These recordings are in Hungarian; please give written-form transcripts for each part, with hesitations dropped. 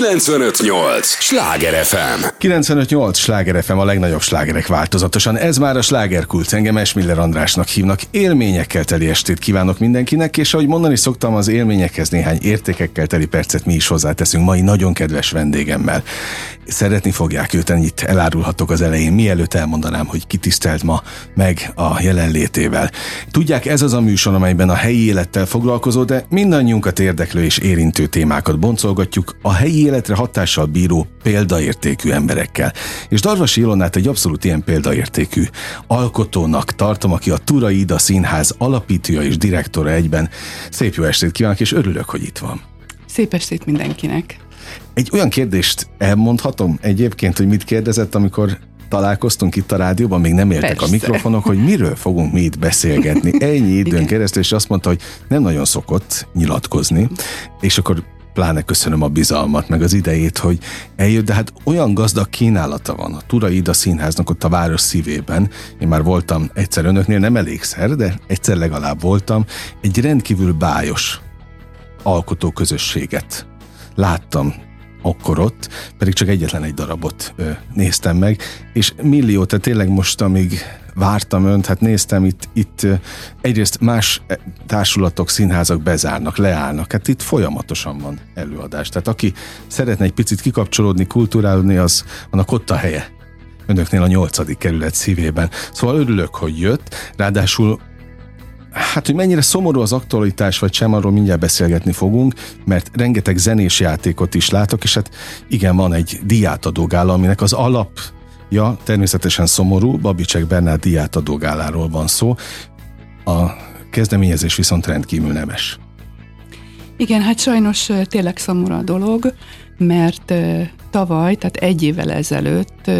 95.8 Sláger FM. 95.8 Sláger FM, a legnagyobb slágerek változatosan. Ez már a slágerkult. Engem Miller Andrásnak hívnak. Élményekkel teli estét kívánok mindenkinek, és ahogy mondani szoktam, az élményekhez néhány értékekkel teli percet mi is hozzáteszünk mai nagyon kedves vendégemmel. Szeretni fogják őt, ennyit elárulhatok az elején, mielőtt elmondanám, hogy kitisztelt ma meg a jelenlétével. Tudják, ez az a műsor, amelyben a helyi élettel foglalkozó, de mindannyiunkat érdeklő és érintő témákat boncolgatjuk a helyi életre hatással bíró példaértékű emberekkel. És Darvasi Ilonát egy abszolút ilyen példaértékű alkotónak tartom, aki a Turay Ida Színház alapítója és direktora egyben. Szép jó estét kívánok, és örülök, hogy itt van. Szép estét mindenkinek! Egy olyan kérdést elmondhatom egyébként, hogy mit kérdezett, amikor találkoztunk itt a rádióban, még nem éltek persze a mikrofonok, hogy miről fogunk mi itt beszélgetni. Ennyi időn keresztül, és azt mondta, hogy nem nagyon szokott nyilatkozni, és akkor pláne köszönöm a bizalmat, meg az idejét, hogy eljött, de hát olyan gazdag kínálata van a Turay Ida Színháznak ott a város szívében. Én már voltam egyszer önöknél, nem elégszer, de egyszer legalább voltam. Egy rendkívül bájos alkotóközösséget láttam akkor ott, pedig csak egyetlen egy darabot néztem meg, és millió, tehát tényleg most, amíg vártam önt, hát néztem itt egyrészt más társulatok, színházak bezárnak, leállnak, hát itt folyamatosan van előadás, tehát aki szeretne egy picit kikapcsolódni, kulturálódni, az annak ott a helye, önöknél a 8. kerület szívében. Szóval örülök, hogy jött, ráadásul hát, hogy mennyire szomorú az aktualitás, vagy sem, arról mindjárt beszélgetni fogunk, mert rengeteg zenés játékot is látok, és hát igen, van egy díjátadó gála, aminek az alapja természetesen szomorú, Babicsek Bernát díjátadó gáláról van szó. A kezdeményezés viszont rendkívül neves. Igen, hát sajnos tényleg szomorú a dolog, mert tavaly, tehát egy évvel ezelőtt,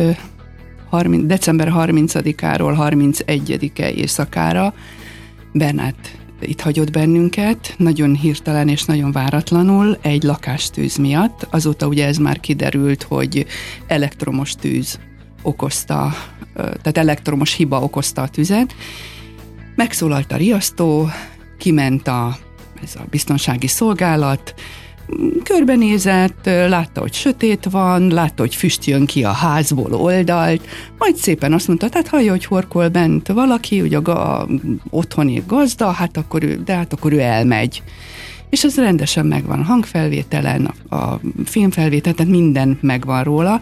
december 30-áról 31-e éjszakára Bernát itt hagyott bennünket, nagyon hirtelen és nagyon váratlanul, egy lakástűz miatt. Azóta ugye ez már kiderült, hogy elektromos tűz okozta, tehát elektromos hiba okozta a tüzet. Megszólalt a riasztó, kiment ez a biztonsági szolgálat, körbenézett, látta, hogy sötét van, látta, hogy füst jön ki a házból oldalt, majd szépen azt mondta, tehát hallja, hogy horkol bent valaki, ugye a otthoni gazda, hát akkor ő elmegy. És ez rendesen megvan hangfelvételen, a filmfelvételen, tehát minden megvan róla,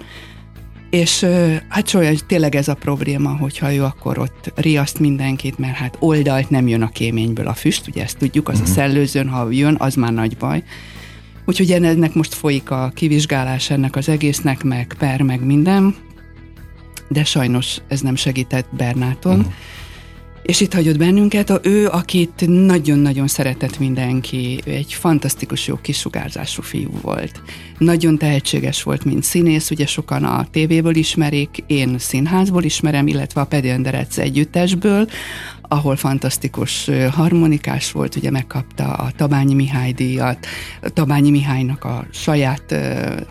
és hát sajnos tényleg ez a probléma, hogyha ő akkor ott riaszt mindenkit, mert hát oldalt nem jön a kéményből a füst, ugye ezt tudjuk, az a szellőzőn, ha jön, az már nagy baj. Úgyhogy ennek most folyik a kivizsgálás ennek az egésznek, meg per, meg minden, de sajnos ez nem segített Bernáton. És itt hagyott bennünket, ő, akit nagyon-nagyon szeretett mindenki, egy fantasztikus jó kisugárzású fiú volt. Nagyon tehetséges volt, mint színész, ugye sokan a tévéből ismerik, én színházból ismerem, illetve a Pedjönderec együttesből, ahol fantasztikus harmonikás volt, ugye megkapta a Tabányi Mihály díjat, Tabányi Mihálynak a saját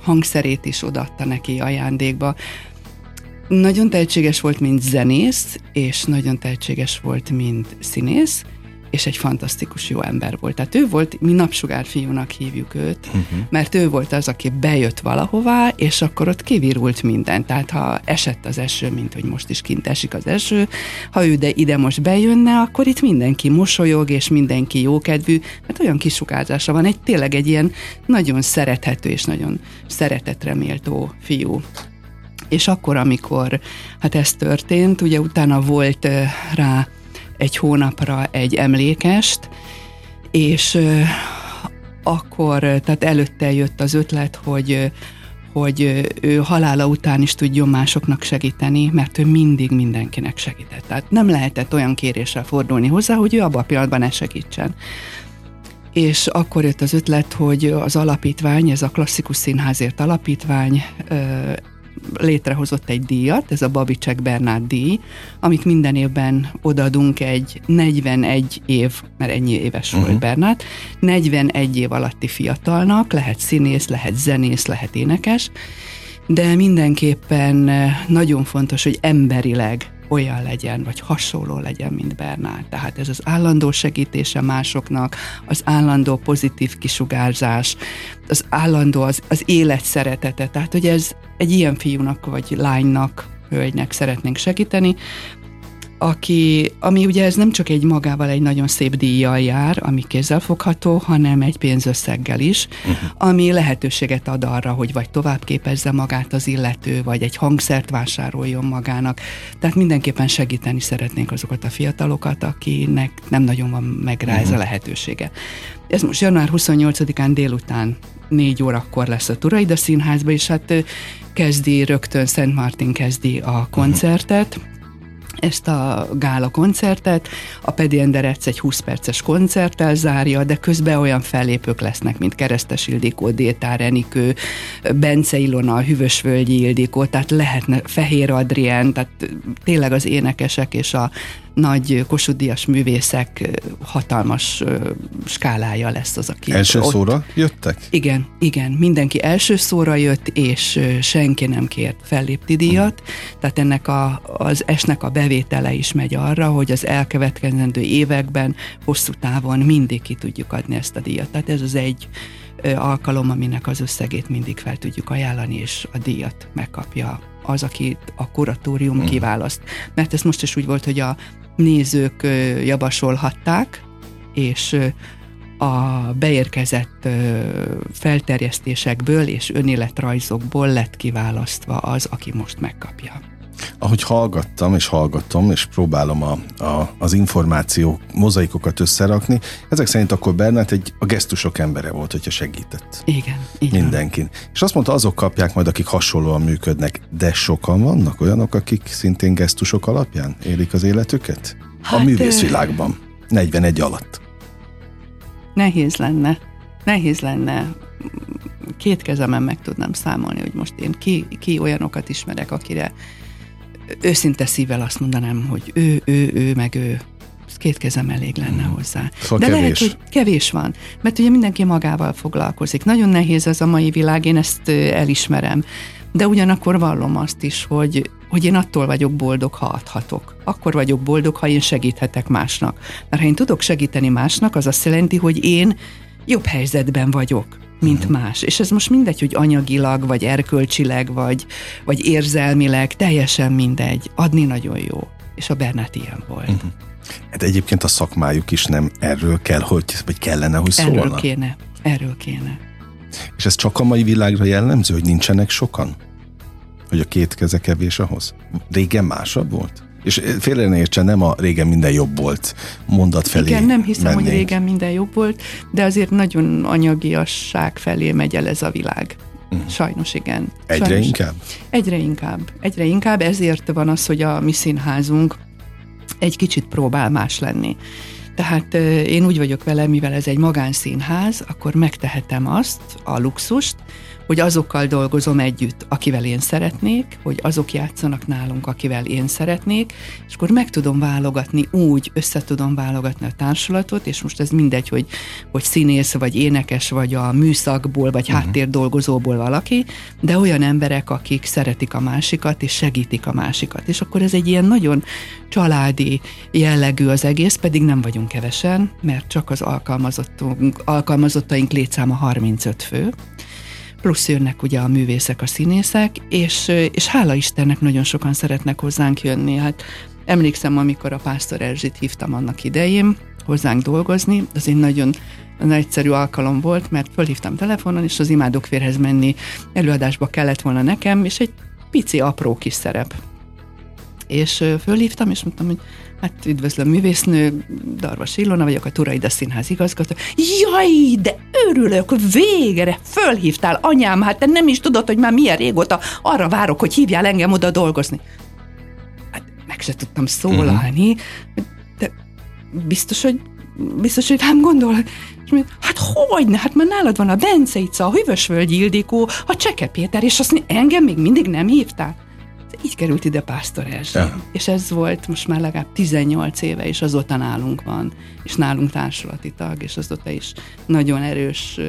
hangszerét is odaadta neki ajándékba. Nagyon tehetséges volt, mint zenész, és nagyon tehetséges volt, mint színész, és egy fantasztikus jó ember volt. Tehát ő volt, mi napsugárfiúnak hívjuk őt, mert ő volt az, aki bejött valahová, és akkor ott kivirult minden. Tehát ha esett az eső, mint hogy most is kint esik az eső, ha ő ide most bejönne, akkor itt mindenki mosolyog, és mindenki jókedvű, mert olyan kisugárzása van, tényleg egy ilyen nagyon szerethető, és nagyon szeretetre méltó fiú. És akkor, amikor hát ez történt, ugye utána volt rá egy hónapra egy emlékest, és akkor, tehát előtte jött az ötlet, hogy ő halála után is tudjon másoknak segíteni, mert ő mindig mindenkinek segített. Tehát nem lehetett olyan kérésre fordulni hozzá, hogy ő abban a pillanatban ne segítsen. És akkor jött az ötlet, hogy az alapítvány, ez a Klasszikus Színházért Alapítvány, létrehozott egy díjat, ez a Babicsek Bernát díj, amit minden évben odaadunk egy 41 év, mert ennyi éves volt Bernát, 41 év alatti fiatalnak, lehet színész, lehet zenész, lehet énekes, de mindenképpen nagyon fontos, hogy emberileg olyan legyen, vagy hasonló legyen, mint Bernát. Tehát ez az állandó segítése másoknak, az állandó pozitív kisugárzás, az állandó az élet szeretete. Tehát, hogy ez egy ilyen fiúnak, vagy lánynak, hölgynek szeretnénk segíteni, ami ugye ez nem csak egy magával egy nagyon szép díjjal jár, ami kézzelfogható, hanem egy pénzösszeggel is, ami lehetőséget ad arra, hogy vagy továbbképezze magát az illető, vagy egy hangszert vásároljon magának. Tehát mindenképpen segíteni szeretnénk azokat a fiatalokat, akinek nem nagyon van meg rá ez a lehetősége. Ez most január 28-án délután 4 órakor lesz a Turay Ida Színházba, és hát kezdi rögtön, Szent Martin kezdi a koncertet, ezt a gála koncertet, a Pedjönderec egy 20 perces koncerttel zárja, de közben olyan fellépők lesznek, mint Keresztes Ildikó, Détár Enikő, Bence Ilona, Hűvösvölgyi Ildikó, tehát lehetne Fehér Adrián, tehát tényleg az énekesek és a nagy Kossuth-díjas művészek hatalmas skálája lesz az, aki első szóra jöttek? Igen, mindenki első szóra jött, és senki nem kért fellépti díjat, tehát ennek az esnek a bevétele is megy arra, hogy az elkövetkezendő években, hosszú távon mindig ki tudjuk adni ezt a díjat. Tehát ez az egy alkalom, aminek az összegét mindig fel tudjuk ajánlani, és a díjat megkapja az, akit a kuratórium kiválaszt. Mert ez most is úgy volt, hogy a nézők javasolhatták, és a beérkezett felterjesztésekből és önéletrajzokból lett kiválasztva az, aki most megkapja. Ahogy hallgattam és hallgatom, és próbálom az információ mozaikokat összerakni, ezek szerint akkor Bernát a gesztusok embere volt, hogyha segített. Igen. Mindenkin. És azt mondta, azok kapják majd, akik hasonlóan működnek, de sokan vannak olyanok, akik szintén gesztusok alapján élik az életüket? Hát a művészvilágban, 41 alatt. Nehéz lenne. Két kezemen meg tudnám számolni, hogy most én ki olyanokat ismerek, akire őszinte szívvel azt mondanám, hogy ő, meg ő. Ez két kezem elég lenne hozzá. Szóval de kevés. Lehet, hogy kevés van, mert ugye mindenki magával foglalkozik. Nagyon nehéz ez a mai világ, én ezt elismerem. De ugyanakkor vallom azt is, hogy én attól vagyok boldog, ha adhatok. Akkor vagyok boldog, ha én segíthetek másnak. Mert ha én tudok segíteni másnak, az azt jelenti, hogy én jobb helyzetben vagyok, mint más. És ez most mindegy, hogy anyagilag, vagy erkölcsileg, vagy érzelmileg, teljesen mindegy. Adni nagyon jó. És a Bernát ilyen volt. Hát egyébként a szakmájuk is nem erről kell, vagy kellene, hogy szólna? Erről kéne. És ez csak a mai világra jellemző, hogy nincsenek sokan? Hogy a két keze kevés ahhoz? Régen másabb volt? És félre ne értsen, nem a régen minden jobb volt mondat felé. Igen, nem hiszem, hogy régen minden jobb volt, de azért nagyon anyagiasság felé megy el ez a világ. Sajnos igen. Egyre inkább, ezért van az, hogy a mi színházunk egy kicsit próbál más lenni. Tehát én úgy vagyok vele, mivel ez egy magánszínház, akkor megtehetem azt, a luxust, hogy azokkal dolgozom együtt, akivel én szeretnék, hogy azok játszanak nálunk, akivel én szeretnék, és akkor meg tudom válogatni úgy, összetudom válogatni a társulatot, és most ez mindegy, hogy színész, vagy énekes, vagy a műszakból, vagy háttérdolgozóból valaki, de olyan emberek, akik szeretik a másikat, és segítik a másikat. És akkor ez egy ilyen nagyon családi jellegű az egész, pedig nem vagyunk kevesen, mert csak az alkalmazottaink létszáma 35 fő, plusz jönnek ugye a művészek, a színészek, és hála Istennek nagyon sokan szeretnek hozzánk jönni. Hát emlékszem, amikor a Pásztor Erzsit hívtam annak idején hozzánk dolgozni, az egy nagyon nagyszerű alkalom volt, mert fölhívtam telefonon, és az Imádókvérhez menni előadásba kellett volna nekem, és egy pici, apró kis szerep. És fölhívtam, és mondtam, hogy hát üdvözlöm, művésznő, Darvasi Ilona vagyok, a Turay Ida Színház igazgatója. Jaj, de örülök, végre fölhívtál, anyám, hát te nem is tudod, hogy már milyen régóta arra várok, hogy hívjál engem oda dolgozni. Hát meg se tudtam szólalni, de biztos, hogy nem gondol. Hát hogyne, hát már nálad van a Bence Ica, a Hűvösvölgyi Ildikó, a Cseke Péter, és azt mondja, engem még mindig nem hívtál. Így került ide Pásztor Erzsé. És ez volt most már legalább 18 éve, és azóta nálunk van, és nálunk társulati tag, és azóta is nagyon erős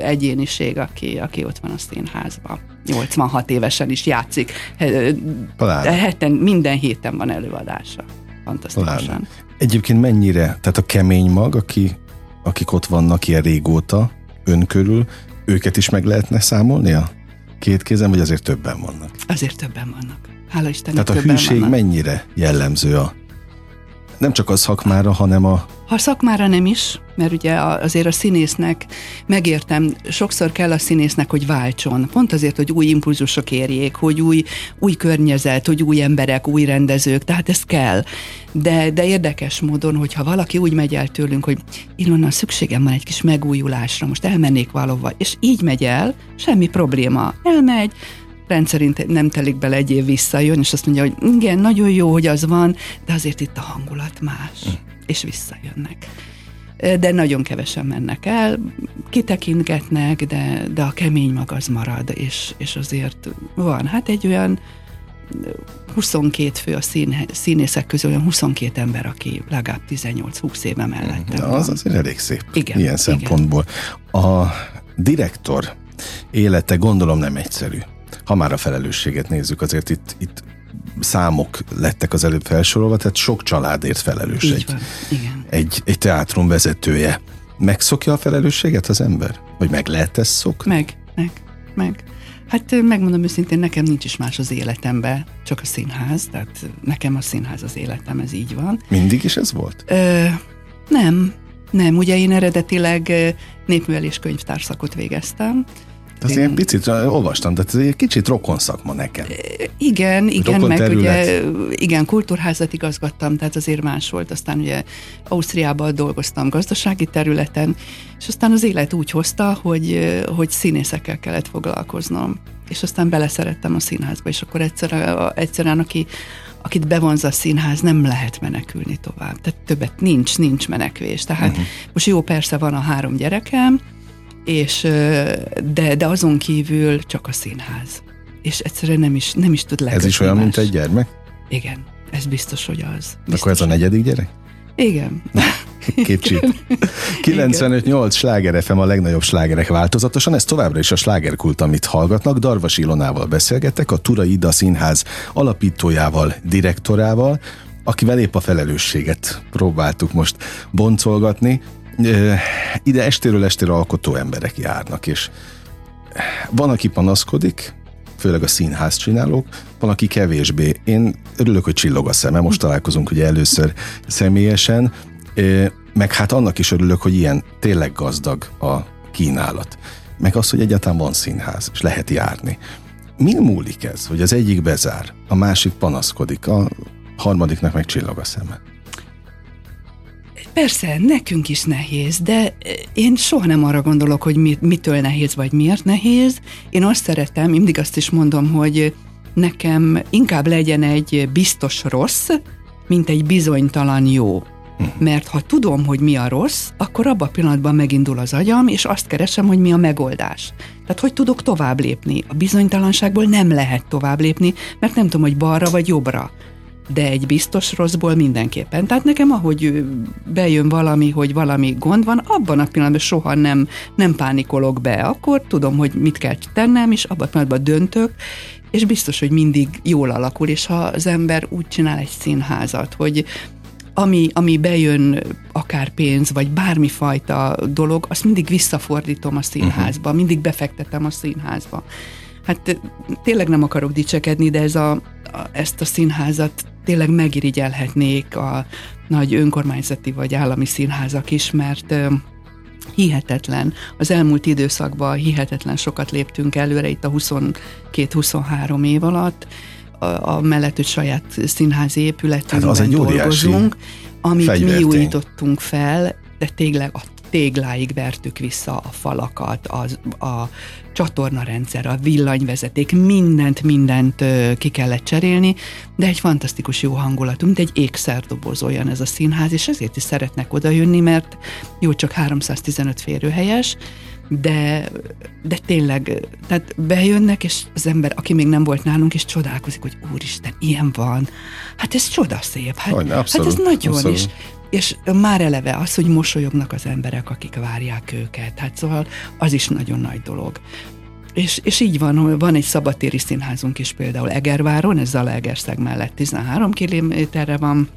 egyéniség, aki ott van a színházban. 86 évesen is játszik. Minden héten van előadása. Fantasztikusan. Pláne. Egyébként mennyire, tehát a kemény mag, akik ott vannak ilyen régóta, ön körül, őket is meg lehetne számolnia? Két kézen, vagy azért többen vannak? Azért többen vannak. Hála Istennek többen vannak. Tehát a hűség mennyire jellemző nem csak a szakmára, hanem a... Ha szakmára nem is, mert ugye azért a színésznek, megértem, sokszor kell a színésznek, hogy váltson. Pont azért, hogy új impulzusok érjék, hogy új környezet, hogy új emberek, új rendezők, tehát ez kell. De érdekes módon, hogyha valaki úgy megy el tőlünk, hogy Ilona, szükségem van egy kis megújulásra, most elmennék valahova, és így megy el, semmi probléma. Elmegy, rendszerint nem telik bele egy év, visszajön, és azt mondja, hogy igen, nagyon jó, hogy az van, de azért itt a hangulat más, és visszajönnek. De nagyon kevesen mennek el, kitekintgetnek, de a kemény mag az marad, és azért van. Hát egy olyan 22 fő a színészek közül, olyan 22 ember, aki legalább 18-20 éve mellettem van. Az azért elég szép, igen, ilyen szempontból. Igen. A direktor élete gondolom nem egyszerű. Ha már a felelősséget nézzük, azért itt számok lettek az előbb felsorolva, tehát sok családért felelős egy teátrum vezetője. Megszokja a felelősséget az ember? Vagy meg lehet ezt szokni? Meg. Hát megmondom őszintén, nekem nincs is más az életemben, csak a színház, tehát nekem a színház az életem, ez így van. Mindig is ez volt? Nem, ugye én eredetileg népművelés könyvtárszakot végeztem. Tehát ilyen picit olvastam, de ez egy kicsit rokon szakma nekem. Igen, meg ugye, igen, kultúrházat igazgattam, tehát azért más volt, aztán ugye Ausztriában dolgoztam gazdasági területen, és aztán az élet úgy hozta, hogy színészekkel kellett foglalkoznom, és aztán beleszerettem a színházba, és akkor egyszerűen akit bevonz a színház, nem lehet menekülni tovább, tehát többet nincs menekvés, tehát most jó, persze van a 3 gyerekem, és de azon kívül csak a színház. És egyszerűen nem is tud legközni. Ez is olyan, mint egy gyermek? Igen, ez biztos, hogy az. Biztos. Akkor ez a negyedik gyerek? Igen. Na, kicsit. 95-8 Sláger FM, a legnagyobb slágerek változatosan, ez továbbra is a slágerkult, amit hallgatnak. Darvasi Ilonával beszélgetek, a Turay Ida Színház alapítójával, direktorával, akivel épp a felelősséget próbáltuk most boncolgatni. Ide estéről estére alkotó emberek járnak, és van, aki panaszkodik, főleg a színház csinálók, van, aki kevésbé. Én örülök, hogy csillog a szeme, most találkozunk ugye először személyesen, meg hát annak is örülök, hogy ilyen tényleg gazdag a kínálat. Meg az, hogy egyáltalán van színház, és lehet járni. Mi múlik ez, hogy az egyik bezár, a másik panaszkodik, a harmadiknak meg csillog a szeme? Persze, nekünk is nehéz, de én soha nem arra gondolok, hogy mitől nehéz, vagy miért nehéz. Én azt szeretem, mindig azt is mondom, hogy nekem inkább legyen egy biztos rossz, mint egy bizonytalan jó. Mert ha tudom, hogy mi a rossz, akkor abban a pillanatban megindul az agyam, és azt keresem, hogy mi a megoldás. Tehát hogy tudok tovább lépni? A bizonytalanságból nem lehet tovább lépni, mert nem tudom, hogy balra vagy jobbra. De egy biztos rosszból mindenképpen. Tehát nekem, ahogy bejön valami, hogy valami gond van, abban a pillanatban soha nem pánikolok be. Akkor tudom, hogy mit kell tennem, és abban a pillanatban döntök, és biztos, hogy mindig jól alakul, és ha az ember úgy csinál egy színházat, hogy ami bejön, akár pénz, vagy bármifajta dolog, azt mindig visszafordítom a színházba, mindig befektetem a színházba. Hát tényleg nem akarok dicsekedni, de ezt a színházat tényleg megirigyelhetnék a nagy önkormányzati vagy állami színházak is, mert hihetetlen. Az elmúlt időszakban hihetetlen sokat léptünk előre itt a 22-23 év alatt, a mellett, hogy saját színházi épületünkben dolgozunk, amit mi újítottunk fel, de tényleg a tégláig vertük vissza a falakat, a csatornarendszer, a villanyvezeték, mindent ki kellett cserélni, de egy fantasztikus jó hangulatú, mint egy ékszerdoboz olyan ez a színház, és ezért is szeretnek oda jönni, mert jó, csak 315 férőhelyes, de tényleg, tehát bejönnek, és az ember, aki még nem volt nálunk, és csodálkozik, hogy úristen, ilyen van. Hát ez csodaszép. Hát ez nagyon abszolút. És már eleve az, hogy mosolyognak az emberek, akik várják őket. Hát szóval az is nagyon nagy dolog. És így van egy szabadtéri színházunk is például Egerváron, ez Zalaegerszeg mellett 13 kilométerre van,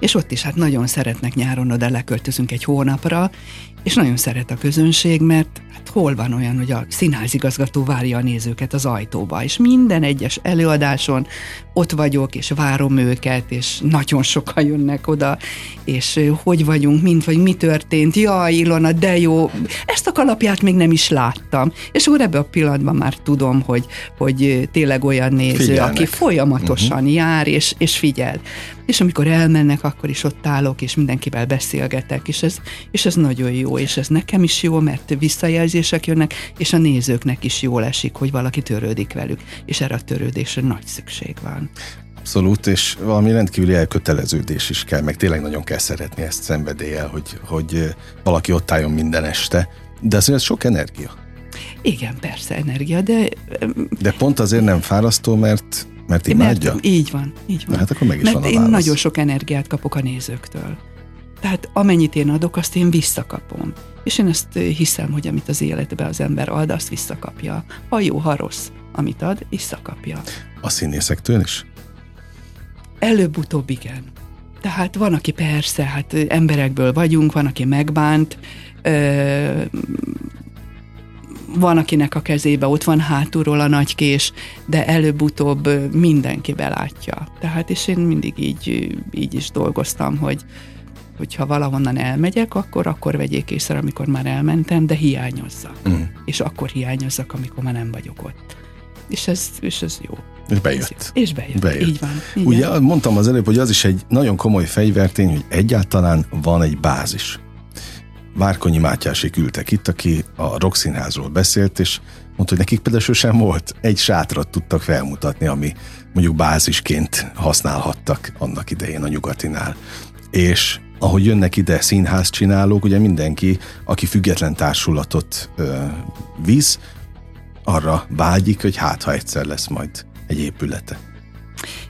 és ott is hát nagyon szeretnek nyáron, oda leköltözünk egy hónapra, és nagyon szeret a közönség, mert hát hol van olyan, hogy a színházigazgató várja a nézőket az ajtóba, és minden egyes előadáson ott vagyok, és várom őket, és nagyon sokan jönnek oda, és hogy vagyunk, mint vagy mi történt, jaj Ilona, de jó, ezt a kalapját még nem is láttam, és úr ebben a pillanatban már tudom, hogy tényleg olyan néző, figyelnek, aki folyamatosan jár, és figyel. És amikor elmennek, akkor is ott állok, és mindenkivel beszélgetek, és ez nagyon jó, és ez nekem is jó, mert visszajelzések jönnek, és a nézőknek is jól esik, hogy valaki törődik velük, és erre a törődésre nagy szükség van. Abszolút, és valami rendkívüli elköteleződés is kell, meg tényleg nagyon kell szeretni ezt szenvedéllyel, hogy valaki ott álljon minden este, de azért ez sok energia. Igen, persze energia, de pont azért nem fárasztó, mert imádja? Mert, így van. Na, hát akkor meg is van a válasz. Én nagyon sok energiát kapok a nézőktől. Tehát amennyit én adok, azt én visszakapom. És én azt hiszem, hogy amit az életben az ember ad, azt visszakapja. Ha jó, ha rossz, amit ad, visszakapja. A színészektől is? Előbb-utóbb igen. Tehát van, aki persze, hát emberekből vagyunk, van, aki megbánt, van, akinek a kezébe ott van hátulról a nagy kés, de előbb-utóbb mindenki belátja. Tehát és én mindig így is dolgoztam, hogy ha valahonnan elmegyek, akkor vegyék észre, amikor már elmentem, de hiányozzak. Mm. És akkor hiányozzak, amikor már nem vagyok ott. És ez jó. És bejött. Így van. Igen. Ugye mondtam az előbb, hogy az is egy nagyon komoly fegyvertény, hogy egyáltalán van egy bázis. Várkonyi Mátyásék ültek itt, aki a Rockszínházról beszélt, és mondta, hogy nekik például sosem volt. Egy sátrat tudtak felmutatni, ami mondjuk bázisként használhattak annak idején a Nyugatinál. És ahogy jönnek ide színházcsinálók, ugye mindenki, aki független társulatot visz, arra vágyik, hogy hát ha egyszer lesz majd egy épülete.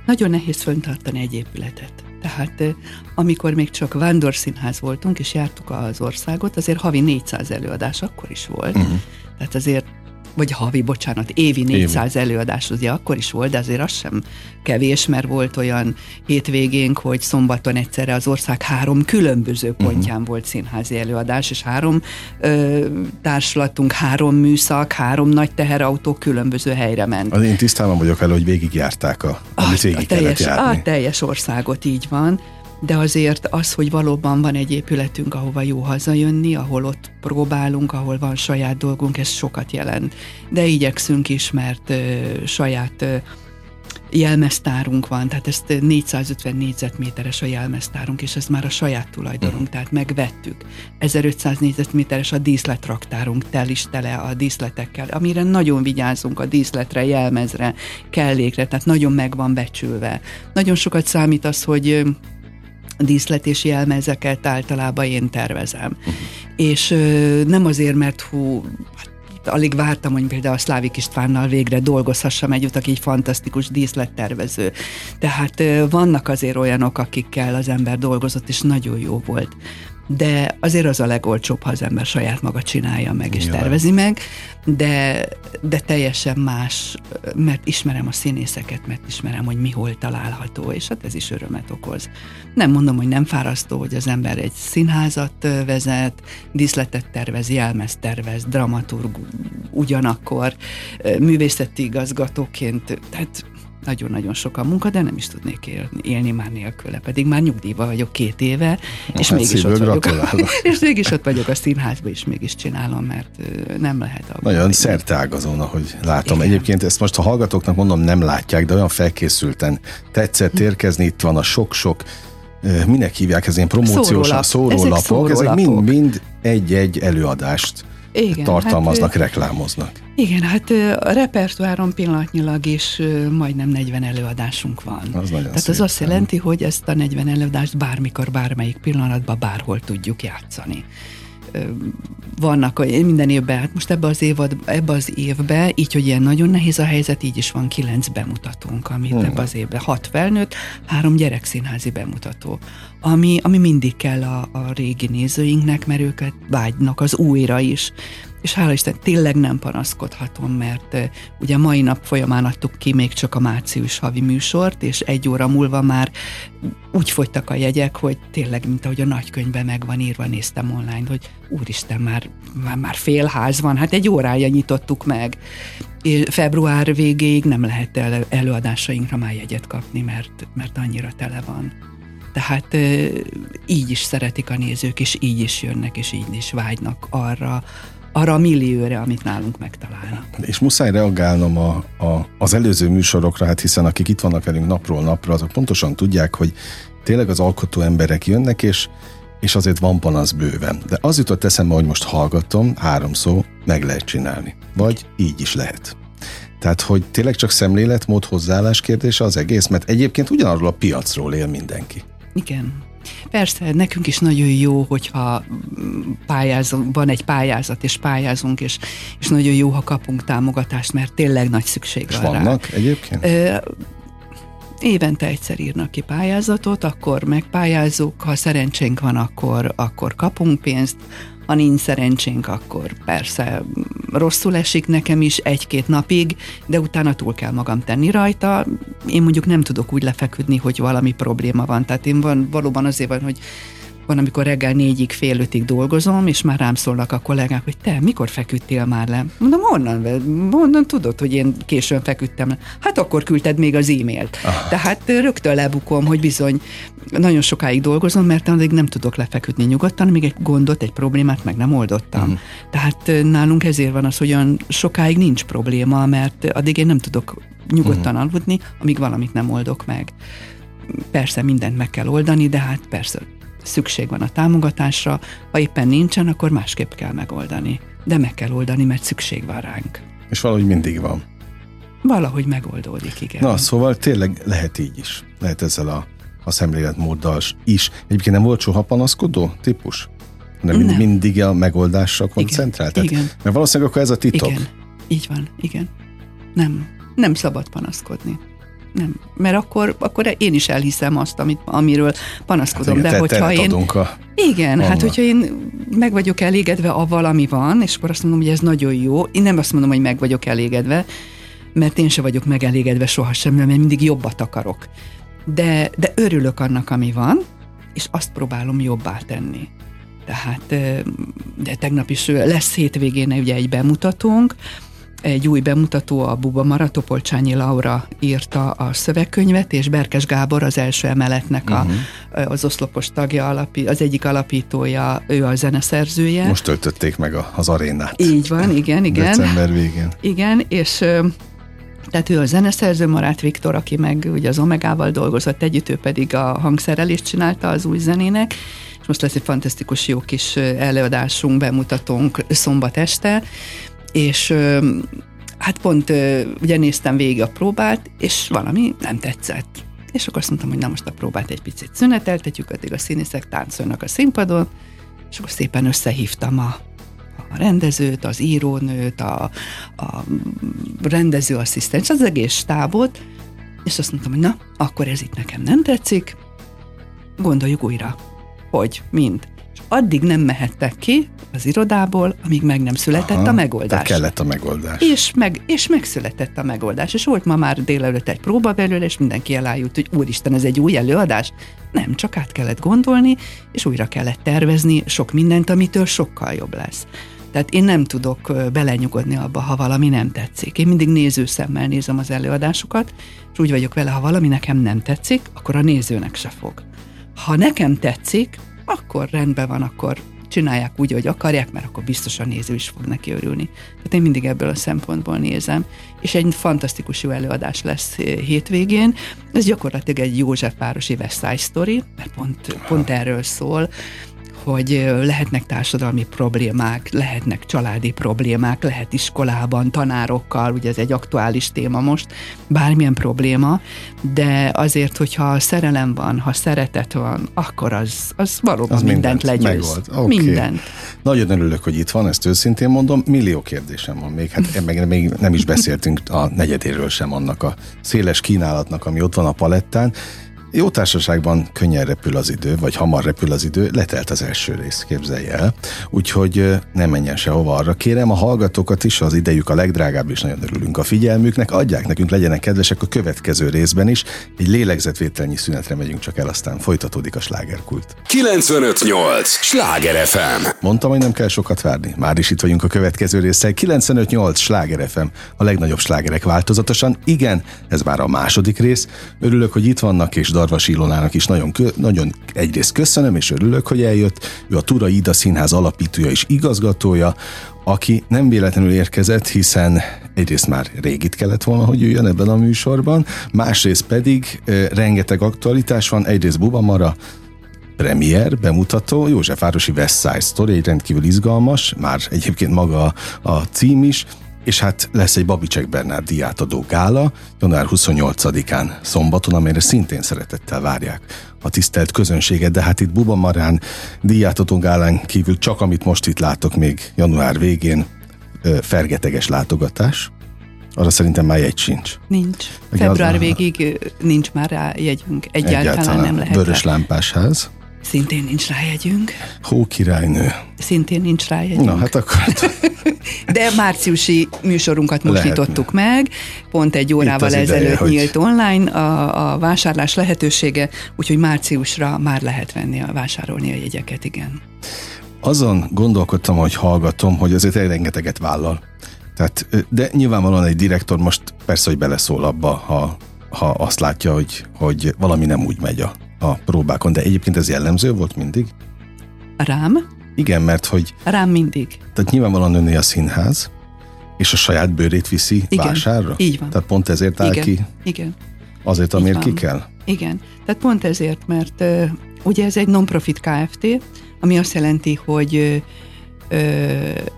Nagyon nehéz fenntartani egy épületet. Tehát amikor még csak vándorszínház voltunk, és jártuk az országot, azért havi 400 előadás akkor is volt. Uh-huh. Tehát azért, vagy évi 400 előadás ugye akkor is volt, de azért az sem kevés, mert volt olyan hétvégénk, hogy szombaton egyszerre az ország 3 különböző pontján volt színházi előadás, és 3 társulatunk, 3 műszak, 3 nagy teherautó különböző helyre ment. Az én tisztában vagyok vele, hogy végigjárták, amit végig kellett járni. A teljes országot, így van. De azért az, hogy valóban van egy épületünk, ahova jó hazajönni, ahol ott próbálunk, ahol van saját dolgunk, ez sokat jelent. De igyekszünk is, mert saját jelmeztárunk van, tehát ezt 450 négyzetméteres a jelmeztárunk, és ez már a saját tulajdonunk, tehát megvettük. 1500 négyzetméteres a díszletraktárunk, tele a díszletekkel, amire nagyon vigyázunk, a díszletre, jelmezre, kellékre, tehát nagyon meg van becsülve. Nagyon sokat számít az, hogy díszlet és jelmezeket általában én tervezem. Uh-huh. És nem azért, mert alig vártam, hogy például a Szlávik Istvánnal végre dolgozhassam együtt, aki egy fantasztikus díszlettervező. Tehát vannak azért olyanok, akikkel az ember dolgozott, és nagyon jó volt. De azért az a legolcsóbb, ha az ember saját maga csinálja meg, és tervezi meg, de teljesen más, mert ismerem a színészeket, mert ismerem, hogy mi hol található, és hát ez is örömet okoz. Nem mondom, hogy nem fárasztó, hogy az ember egy színházat vezet, díszletet tervez, jelmezt tervez, dramaturg ugyanakkor, művészeti igazgatóként, tehát nagyon-nagyon sok a munka, de nem is tudnék élni már nélküle, pedig már nyugdíjban vagyok 2 éve, és mégis ott vagyok a színházban, és mégis csinálom, mert nem lehet abban. Nagyon szerteágazón, ahogy látom. Igen. Egyébként ezt most a hallgatóknak mondom, nem látják, de olyan felkészülten tetszett érkezni, itt van a sok-sok minek hívják ez ilyen promóciós szórólapok, ezek mind egy-egy előadást tartalmaznak, hát, reklámoznak. Igen, hát a repertoáron pillanatnyilag is majdnem 40 előadásunk van. Az nagyon Tehát szép, az azt jelenti, hogy ezt a 40 előadást bármikor, bármelyik pillanatban, bárhol tudjuk játszani. Vannak minden évben, hát most ebbe az évben, így, hogy ilyen nagyon nehéz a helyzet, így is van 9 bemutatónk, amit ebbe az évben 6 felnőtt, 3 gyerekszínházi bemutató, ami mindig kell a régi nézőinknek, mert őket vágynak az újra is. És hála Isten, tényleg nem panaszkodhatom, mert ugye mai nap folyamán adtuk ki még csak a március havi műsort, és 1 óra múlva már úgy fogytak a jegyek, hogy tényleg, mint ahogy a nagykönyvben meg van írva, néztem online, hogy úristen, már félház van, hát 1 órája nyitottuk meg. És február végéig nem lehet előadásainkra már jegyet kapni, mert annyira tele van. Tehát így is szeretik a nézők, és így is jönnek, és így is vágynak arra a millióra, amit nálunk megtalálnak. És muszáj reagálnom az előző műsorokra, hát hiszen akik itt vannak velünk napról napra, azok pontosan tudják, hogy tényleg az alkotó emberek jönnek, és azért van panasz bőven. De az jutott eszembe, hogy most hallgatom, 3 szó, meg lehet csinálni. Vagy így is lehet. Tehát, hogy tényleg csak szemléletmód, hozzáállás kérdése az egész, mert egyébként ugyanarról a piacról él mindenki. Igen. Persze, nekünk is nagyon jó, hogyha van egy pályázat, és pályázunk, és nagyon jó, ha kapunk támogatást, mert tényleg nagy szükség van rá. És vannak egyébként? Évente egyszer írnak ki pályázatot, akkor megpályázzuk, ha szerencsénk van, akkor kapunk pénzt, ha nincs szerencsénk, akkor persze rosszul esik nekem is 1-2 napig, de utána túl kell magam tenni rajta. Én mondjuk nem tudok úgy lefeküdni, hogy valami probléma van. Tehát én valóban azért van, hogy van, amikor reggel 4-ig, fél 5-ig dolgozom, és már rám szólnak a kollégák, hogy te, mikor feküdtél már le? Mondom, honnan tudod, hogy én későn feküdtem le? Hát akkor küldted még az e-mailt. Tehát rögtön lebukom, hogy bizony nagyon sokáig dolgozom, mert addig nem tudok lefeküdni nyugodtan, még egy gondot, egy problémát meg nem oldottam. Tehát nálunk ezért van az, hogy olyan sokáig nincs probléma, mert addig én nem tudok nyugodtan aludni, amíg valamit nem oldok meg. Persze mindent meg kell oldani, de hát persze szükség van a támogatásra, ha éppen nincsen, akkor másképp kell megoldani. De meg kell oldani, mert szükség van ránk. És valahogy mindig van. Valahogy megoldódik, igen. Na, szóval tényleg lehet így is. Lehet ezzel a szemléletmóddal is. Egyébként nem olcsó, ha panaszkodó típus? Nem. Mindig a megoldásra koncentrál? Igen. Mert valószínűleg akkor ez a titok. Igen. Így van, igen. Nem szabad panaszkodni. Nem, mert akkor én is elhiszem azt, amiről panaszkodom. Hát, de hogyha én... hát hogyha én meg vagyok elégedve avval, ami van, és akkor azt mondom, hogy ez nagyon jó. Én nem azt mondom, hogy meg vagyok elégedve, mert én se vagyok megelégedve sohasem, mert mindig jobbat akarok. De örülök annak, ami van, és azt próbálom jobbá tenni. Tehát, de tegnap is lesz hétvégén ugye egy bemutatónk, egy új bemutató, a Bubamara, Topolcsányi Laura írta a szövegkönyvet, és Berkes Gábor, az első emeletnek az oszlopos tagja, az egyik alapítója, ő a zeneszerzője. Most töltötték meg az arénát. Így van, igen. December végén. Igen, és tehát ő a zeneszerző, Marát Viktor, aki meg ugye az Omegával dolgozott együtt, ő pedig a hangszerelést csinálta az új zenének, és most lesz egy fantasztikus jó kis előadásunk, bemutatónk szombat este, és hát pont ugye néztem végig a próbát, és valami nem tetszett. És akkor azt mondtam, hogy na most a próbát egy picit szüneteltetjük, addig a színészek táncolnak a színpadon, és akkor szépen összehívtam a rendezőt, az írónőt, a rendezőasszisztens, az egész stábot, és azt mondtam, hogy na, akkor ez itt nekem nem tetszik, gondoljuk újra, hogy mind. És addig nem mehettek ki az irodából, amíg meg nem született a megoldás. Kellett a megoldás. És megszületett a megoldás. És volt ma már délelőtt egy próba belőle, és mindenki elájult, hogy úristen, ez egy új előadás. Nem, csak át kellett gondolni, és újra kellett tervezni sok mindent, amitől sokkal jobb lesz. Tehát én nem tudok belenyugodni abba, ha valami nem tetszik. Én mindig nézőszemmel nézem az előadásokat, és úgy vagyok vele, ha valami nekem nem tetszik, akkor a nézőnek se fog. Ha nekem tetszik, akkor rendben van, akkor csinálják úgy, hogy akarják, mert akkor biztosan néző is fog neki örülni. Tehát én mindig ebből a szempontból nézem, és egy fantasztikus jó előadás lesz hétvégén. Ez gyakorlatilag egy Józsefvárosi West Side Story, mert pont erről szól, hogy lehetnek társadalmi problémák, lehetnek családi problémák, lehet iskolában, tanárokkal, ugye ez egy aktuális téma most, bármilyen probléma, de azért, hogyha szerelem van, ha szeretet van, akkor az valóban az mindent legyőz. Okay. Mindent. Nagyon örülök, hogy itt van, ezt őszintén mondom, millió kérdésem van még, hát még nem is beszéltünk a negyedéről sem annak a széles kínálatnak, ami ott van a palettán. Jó társaságban könnyen repül az idő, vagy hamar repül az idő, letelt az első rész, képzelj el. Úgyhogy ne menjen sehova, arra kérem a hallgatókat is, az idejük a legdrágább, és nagyon örülünk a figyelmüknek, adják nekünk, legyenek kedvesek a következő részben is. Egy lélegzetvételnyi szünetre megyünk csak el, aztán folytatódik a slágerkult. 95.8 Sláger FM. Mondtam, hogy nem kell sokat várni, már is itt vagyunk a következő résszel. 95.8 Sláger FM, a legnagyobb slágerek változatosan. Igen, ez már a második rész. Örülök, hogy itt vannak, és Darvasi Ilonának is nagyon egyrészt köszönöm, és örülök, hogy eljött. Ő a Turay Ida Színház alapítója és igazgatója, aki nem véletlenül érkezett, hiszen egyrészt már rég itt kellett volna, hogy jöjjön ebben a műsorban, másrészt pedig rengeteg aktualitás van, egyrészt Bubamara, premier, bemutató, Józsefvárosi West Side Story, egy rendkívül izgalmas, már egyébként maga a cím is, és hát lesz egy Babicsek Bernát díjátadó gála január 28-án szombaton, amelyre szintén szeretettel várják a tisztelt közönséget, de hát itt Bubamarán díjátadó gálán kívül csak amit most itt látok még január végén, fergeteges látogatás, arra szerintem már jegy sincs. Nincs. Február végig nincs már rá jegyünk, egyáltalán nem lehet. Vöröslámpásház. Szintén nincs rájegyünk. Hókirálynő. Szintén nincs rájegyünk. Na, hát akkor... De márciusi műsorunkat most nyitottuk meg, pont egy órával ezelőtt nyílt online a vásárlás lehetősége, úgyhogy márciusra már lehet venni, vásárolni a jegyeket, igen. Azon gondolkodtam, hogy hallgatom, hogy azért rengeteget vállal. Tehát, de nyilvánvalóan egy direktor most persze, hogy beleszól abba, ha azt látja, hogy valami nem úgy megy a próbákon, de egyébként ez jellemző volt mindig? Rám? Igen, mert hogy... Rám mindig. Tehát nyilvánvalóan önné a színház, és a saját bőrét viszi vásárra? Így van. Tehát pont ezért áll ki? Igen. Azért, amiért ki kell? Igen. Tehát pont ezért, mert ugye ez egy non-profit Kft., ami azt jelenti, hogy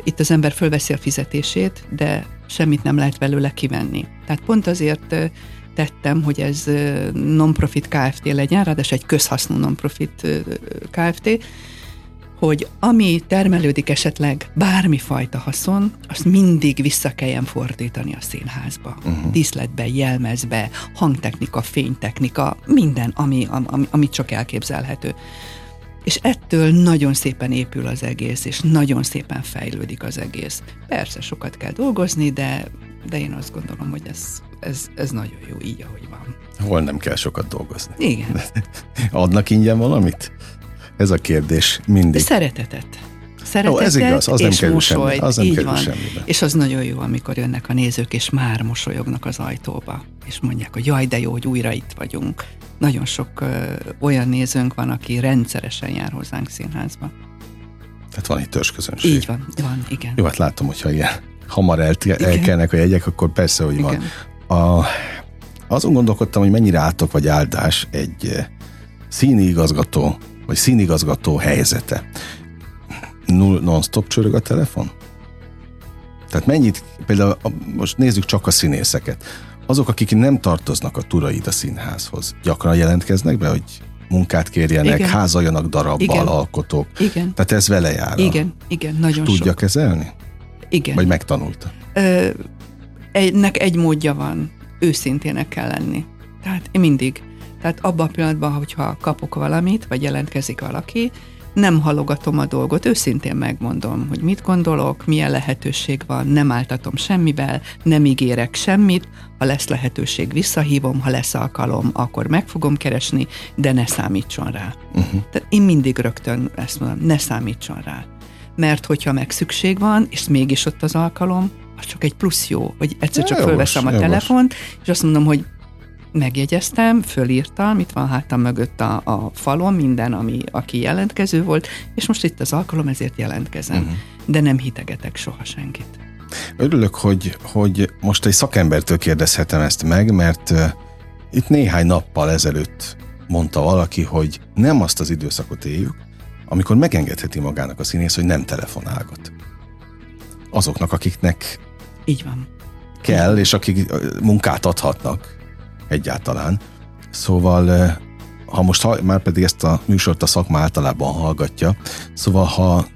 itt az ember fölveszi a fizetését, de semmit nem lehet belőle kivenni. Tehát pont azért... tettem, hogy ez non-profit Kft. Legyen, ráadásul egy közhasznú non-profit Kft., hogy ami termelődik esetleg bármifajta haszon, azt mindig vissza kelljen fordítani a színházba. Díszletbe, jelmezbe, hangtechnika, fénytechnika, minden, ami csak elképzelhető. És ettől nagyon szépen épül az egész, és nagyon szépen fejlődik az egész. Persze sokat kell dolgozni, de én azt gondolom, hogy ez nagyon jó így, ahogy van. Hol nem kell sokat dolgozni. Igen. Adnak ingyen valamit? Ez a kérdés mindig. Szeretetet. Ó, ez igaz, az nem kerül semmi. Az nem kerül semmibe. És az nagyon jó, amikor jönnek a nézők, és már mosolyognak az ajtóba, és mondják, hogy jaj, de jó, hogy újra itt vagyunk. Nagyon sok olyan nézőnk van, aki rendszeresen jár hozzánk színházba. Tehát van itt törzsközönség. Így van, igen. Jó, hát látom, hogyha ilyen hamar elkelnek a jegyek, akkor persze, hogy igen. Van. Azon gondolkodtam, hogy mennyire átok vagy áldás egy színigazgató, vagy színigazgató helyzete. Non-stop csörög a telefon? Tehát mennyit, például most nézzük csak a színészeket. Azok, akik nem tartoznak a Turay Ida Színházhoz, gyakran jelentkeznek be, hogy munkát kérjenek, igen. Házaljanak darabbal, igen. Alkotók. Igen. Tehát ez vele jár. Igen, nagyon tudja sok. Kezelni? Igen. Vagy megtanulta? Ennek egy módja van, őszintének kell lenni. Tehát én mindig. Tehát abban a pillanatban, hogyha kapok valamit, vagy jelentkezik valaki, nem halogatom a dolgot, őszintén megmondom, hogy mit gondolok, milyen lehetőség van, nem áltatom semmivel, nem ígérek semmit, ha lesz lehetőség, visszahívom, ha lesz alkalom, akkor meg fogom keresni, de ne számítson rá. Tehát én mindig rögtön ezt mondom, ne számítson rá. Mert hogyha meg szükség van, és mégis ott az alkalom, az csak egy plusz jó, hogy egyszer csak fölveszem a telefont, és azt mondom, hogy megjegyeztem, fölírtam, itt van hátam mögött a falon minden, aki jelentkező volt, és most itt az alkalom, ezért jelentkezem. De nem hitegetek soha senkit. Örülök, hogy most egy szakembertől kérdezhetem ezt meg, mert itt néhány nappal ezelőtt mondta valaki, hogy nem azt az időszakot éljük, amikor megengedheti magának a színész, hogy nem telefonálgat. Azoknak, akiknek így van. Kell, és akik munkát adhatnak egyáltalán. Szóval, ha most, már pedig ezt a műsort a szakma általában hallgatja, szóval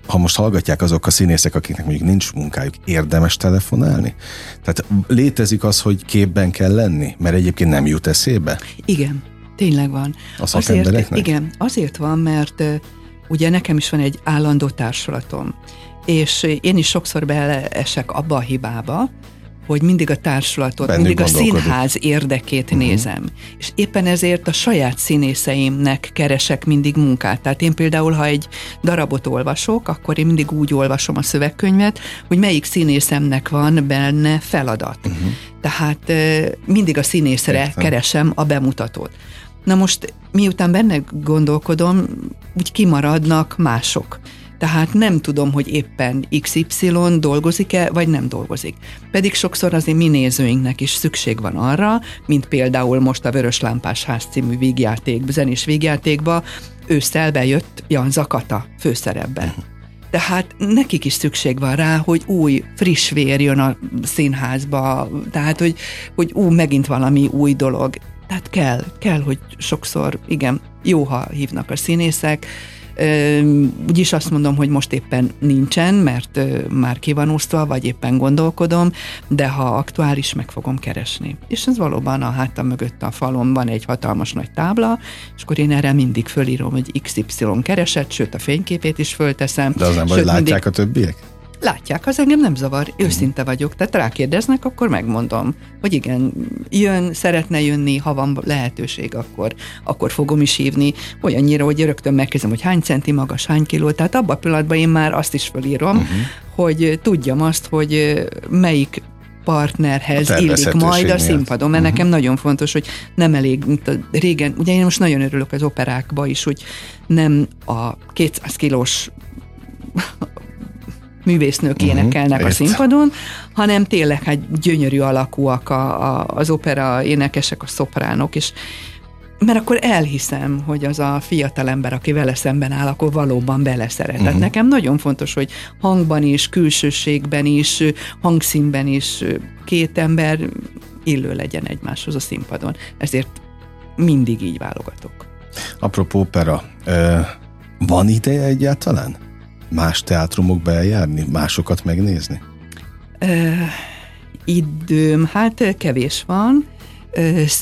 ha most hallgatják azok a színészek, akiknek mondjuk nincs munkájuk, érdemes telefonálni? Tehát létezik az, hogy képben kell lenni? Mert egyébként nem jut eszébe? Igen, tényleg van. A szakembereknek? Igen, azért van, mert ugye nekem is van egy állandó társulatom, és én is sokszor beleesek abba a hibába, hogy mindig a társulatot, bennük mindig a színház érdekét nézem. És éppen ezért a saját színészeimnek keresek mindig munkát. Tehát én például, ha egy darabot olvasok, akkor én mindig úgy olvasom a szövegkönyvet, hogy melyik színészemnek van benne feladat. Tehát mindig a színészre keresem a bemutatót. Na most, miután benne gondolkodom, úgy kimaradnak mások. Tehát nem tudom, hogy éppen XY dolgozik-e, vagy nem dolgozik. Pedig sokszor azért mi nézőinknek is szükség van arra, mint például most a Vöröslámpásház című zenés vígjátékba ősszel bejött Jan Zakata főszerepben. Tehát nekik is szükség van rá, hogy új, friss vér jön a színházba, tehát hogy megint valami új dolog. Tehát kell, hogy sokszor, igen, jó, ha hívnak a színészek. Úgyis azt mondom, hogy most éppen nincsen, mert már ki van osztva, vagy éppen gondolkodom, de ha aktuális, meg fogom keresni. És ez valóban a hátam mögött a falon van egy hatalmas nagy tábla, és akkor én erre mindig fölírom, hogy XY keresett, sőt a fényképét is fölteszem. De az nem, hogy látják mindig... a többiek? Látják, az engem nem zavar, őszinte vagyok, tehát rákérdeznek, akkor megmondom, hogy igen, szeretne jönni, ha van lehetőség, akkor fogom is hívni, olyannyira, hogy rögtön megkezdem, hogy hány centi magas, hány kiló, tehát abban a pillanatban én már azt is fölírom, hogy tudjam azt, hogy melyik partnerhez illik majd a színpadon, mert nekem nagyon fontos, hogy nem elég, régen, ugye én most nagyon örülök az operákba is, hogy nem a 200 kilós művésznők énekelnek a színpadon, hanem tényleg gyönyörű alakúak az opera énekesek, a szopránok, és mert akkor elhiszem, hogy az a fiatalember, aki vele szemben áll, akkor valóban beleszeret. Tehát nekem nagyon fontos, hogy hangban is, külsőségben is, hangszínben is két ember illő legyen egymáshoz a színpadon. Ezért mindig így válogatok. Apropó opera, van ideje egyáltalán más teátrumokba eljárni, másokat megnézni? Időm, hát kevés van.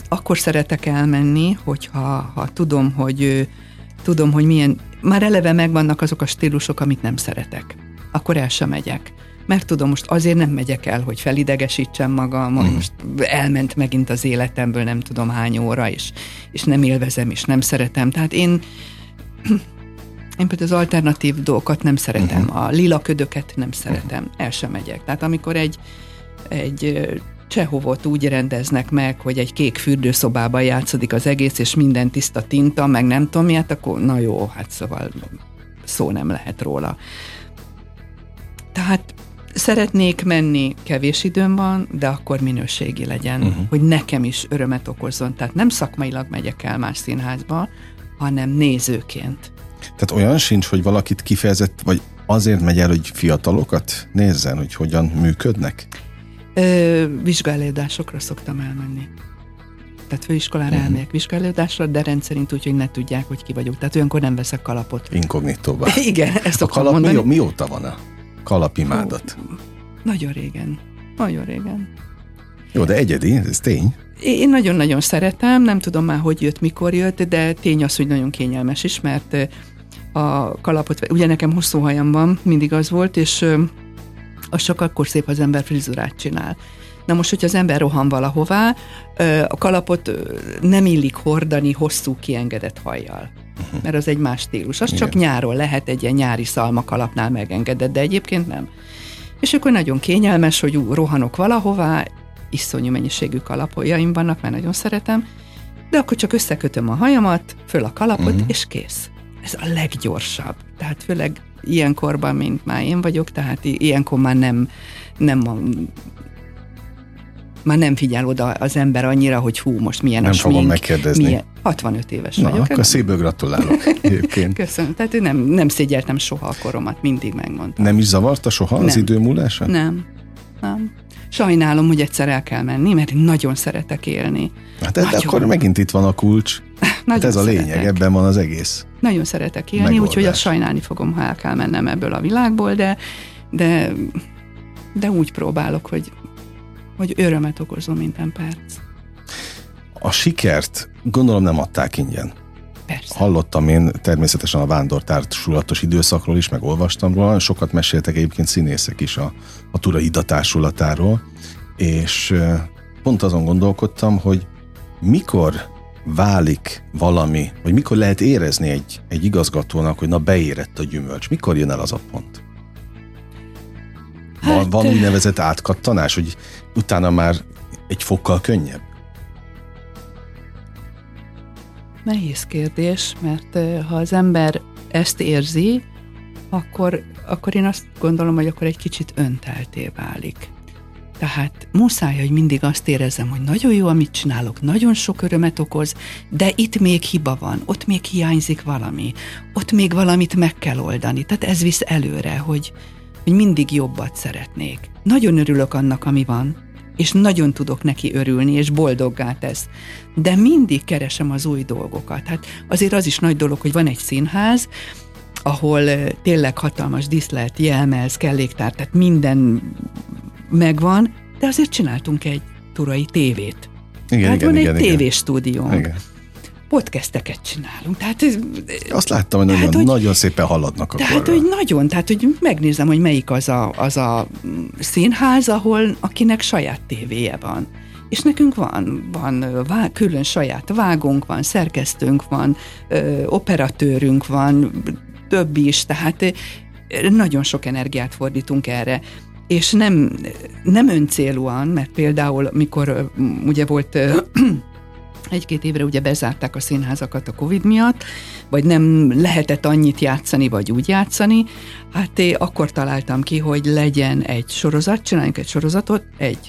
Akkor szeretek elmenni, hogyha tudom, hogy milyen, már eleve megvannak azok a stílusok, amit nem szeretek. Akkor el sem megyek. Mert tudom, most azért nem megyek el, hogy felidegesítsem magam, most elment megint az életemből nem tudom hány óra, és nem élvezem, és nem szeretem. Tehát Én például az alternatív dolgokat nem szeretem, a lila ködöket nem szeretem, el sem megyek. Tehát amikor egy Csehovot úgy rendeznek meg, hogy egy kék fürdőszobában játszódik az egész, és minden tiszta tinta, meg nem tudom miért, akkor na jó, hát szóval szó nem lehet róla. Tehát szeretnék menni, kevés időm van, de akkor minőségi legyen, hogy nekem is örömet okozzon. Tehát nem szakmailag megyek el más színházba, hanem nézőként. Tehát olyan sincs, hogy valakit kifejezett, vagy azért megy el, hogy fiatalokat nézzen, hogy hogyan működnek? Vizsgálódásokra szoktam elmenni. Tehát főiskolára elmegyek vizsgálódásra, de rendszerint úgy, hogy ne tudják, hogy ki vagyok. Tehát olyankor nem veszek kalapot. Inkognitóba. Igen, ezt szoktam mondani. Mióta van a kalapimádat? Nagyon régen. Jó, de egyedi, ez tény. Én nagyon-nagyon szeretem, nem tudom már, hogy jött, mikor jött, de tény az, hogy nagyon kényelmes is, mert a kalapot, ugye nekem hosszú hajam van, mindig az volt, és az csak akkor szép, az ember frizurát csinál. Na most, hogyha az ember rohan valahová, a kalapot nem illik hordani hosszú kiengedett hajjal, mert az egy más stílus. Az csak nyáron lehet, egy ilyen nyári szalma kalapnál megengedett, de egyébként nem. És akkor nagyon kényelmes, hogy rohanok valahová, iszonyú mennyiségű kalapjaim vannak, mert nagyon szeretem, de akkor csak összekötöm a hajamat, föl a kalapot, és kész. Ez a leggyorsabb. Tehát főleg ilyen korban, mint már én vagyok, tehát ilyenkor már nem figyel oda az ember annyira, hogy hú, most milyen nem a smink. Nem fogom megkérdezni. Milyen, 65 éves vagyok. Akkor szívből gratulálok egyébként. Köszönöm. Tehát én nem szégyeltem soha a koromat, mindig megmondtam. Nem is zavarta soha az idő múlása? Nem. Sajnálom, hogy egyszer el kell menni, mert én nagyon szeretek élni. Hát akkor megint itt van a kulcs. Hát ez a lényeg, ebben van az egész. Nagyon szeretek élni, megoldás. Úgyhogy azt sajnálni fogom, ha el kell mennem ebből a világból, de úgy próbálok, hogy örömet okozom minden perc. A sikert gondolom nem adták ingyen. Persze. Hallottam én természetesen a vándortársulatos időszakról is, meg olvastam róla, sokat meséltek egyébként színészek is a Turay Ida társulatáról, és pont azon gondolkodtam, hogy mikor válik valami, vagy mikor lehet érezni egy igazgatónak, hogy na beérett a gyümölcs, mikor jön el az a pont? Van úgynevezett átkattanás, hogy utána már egy fokkal könnyebb? Nehéz kérdés, mert ha az ember ezt érzi, akkor én azt gondolom, hogy akkor egy kicsit öntelté válik. Tehát muszáj, hogy mindig azt érezem, hogy nagyon jó, amit csinálok, nagyon sok örömet okoz, de itt még hiba van, ott még hiányzik valami, ott még valamit meg kell oldani. Tehát ez visz előre, hogy mindig jobbat szeretnék. Nagyon örülök annak, ami van, és nagyon tudok neki örülni, és boldoggá tesz. De mindig keresem az új dolgokat. Hát azért az is nagy dolog, hogy van egy színház, ahol tényleg hatalmas díszlet, jelmez, kelléktár, tehát minden megvan, de azért csináltunk egy turay tévét. Igen, tévéstúdiónk. Igen. Podcasteket csinálunk. Tehát, azt láttam, hogy nagyon szépen haladnak akkor. Tehát, hogy nagyon, hogy megnézem, hogy melyik az a színház, ahol akinek saját tévéje van. És nekünk van külön saját vágónk van, szerkesztőnk van, operatőrünk van, több is, tehát nagyon sok energiát fordítunk erre. És nem öncélúan, mert például, mikor ugye volt... Egy-két évre ugye bezárták a színházakat a Covid miatt, vagy nem lehetett annyit játszani, vagy úgy játszani. Hát én akkor találtam ki, hogy legyen egy sorozat, csináljunk egy sorozatot,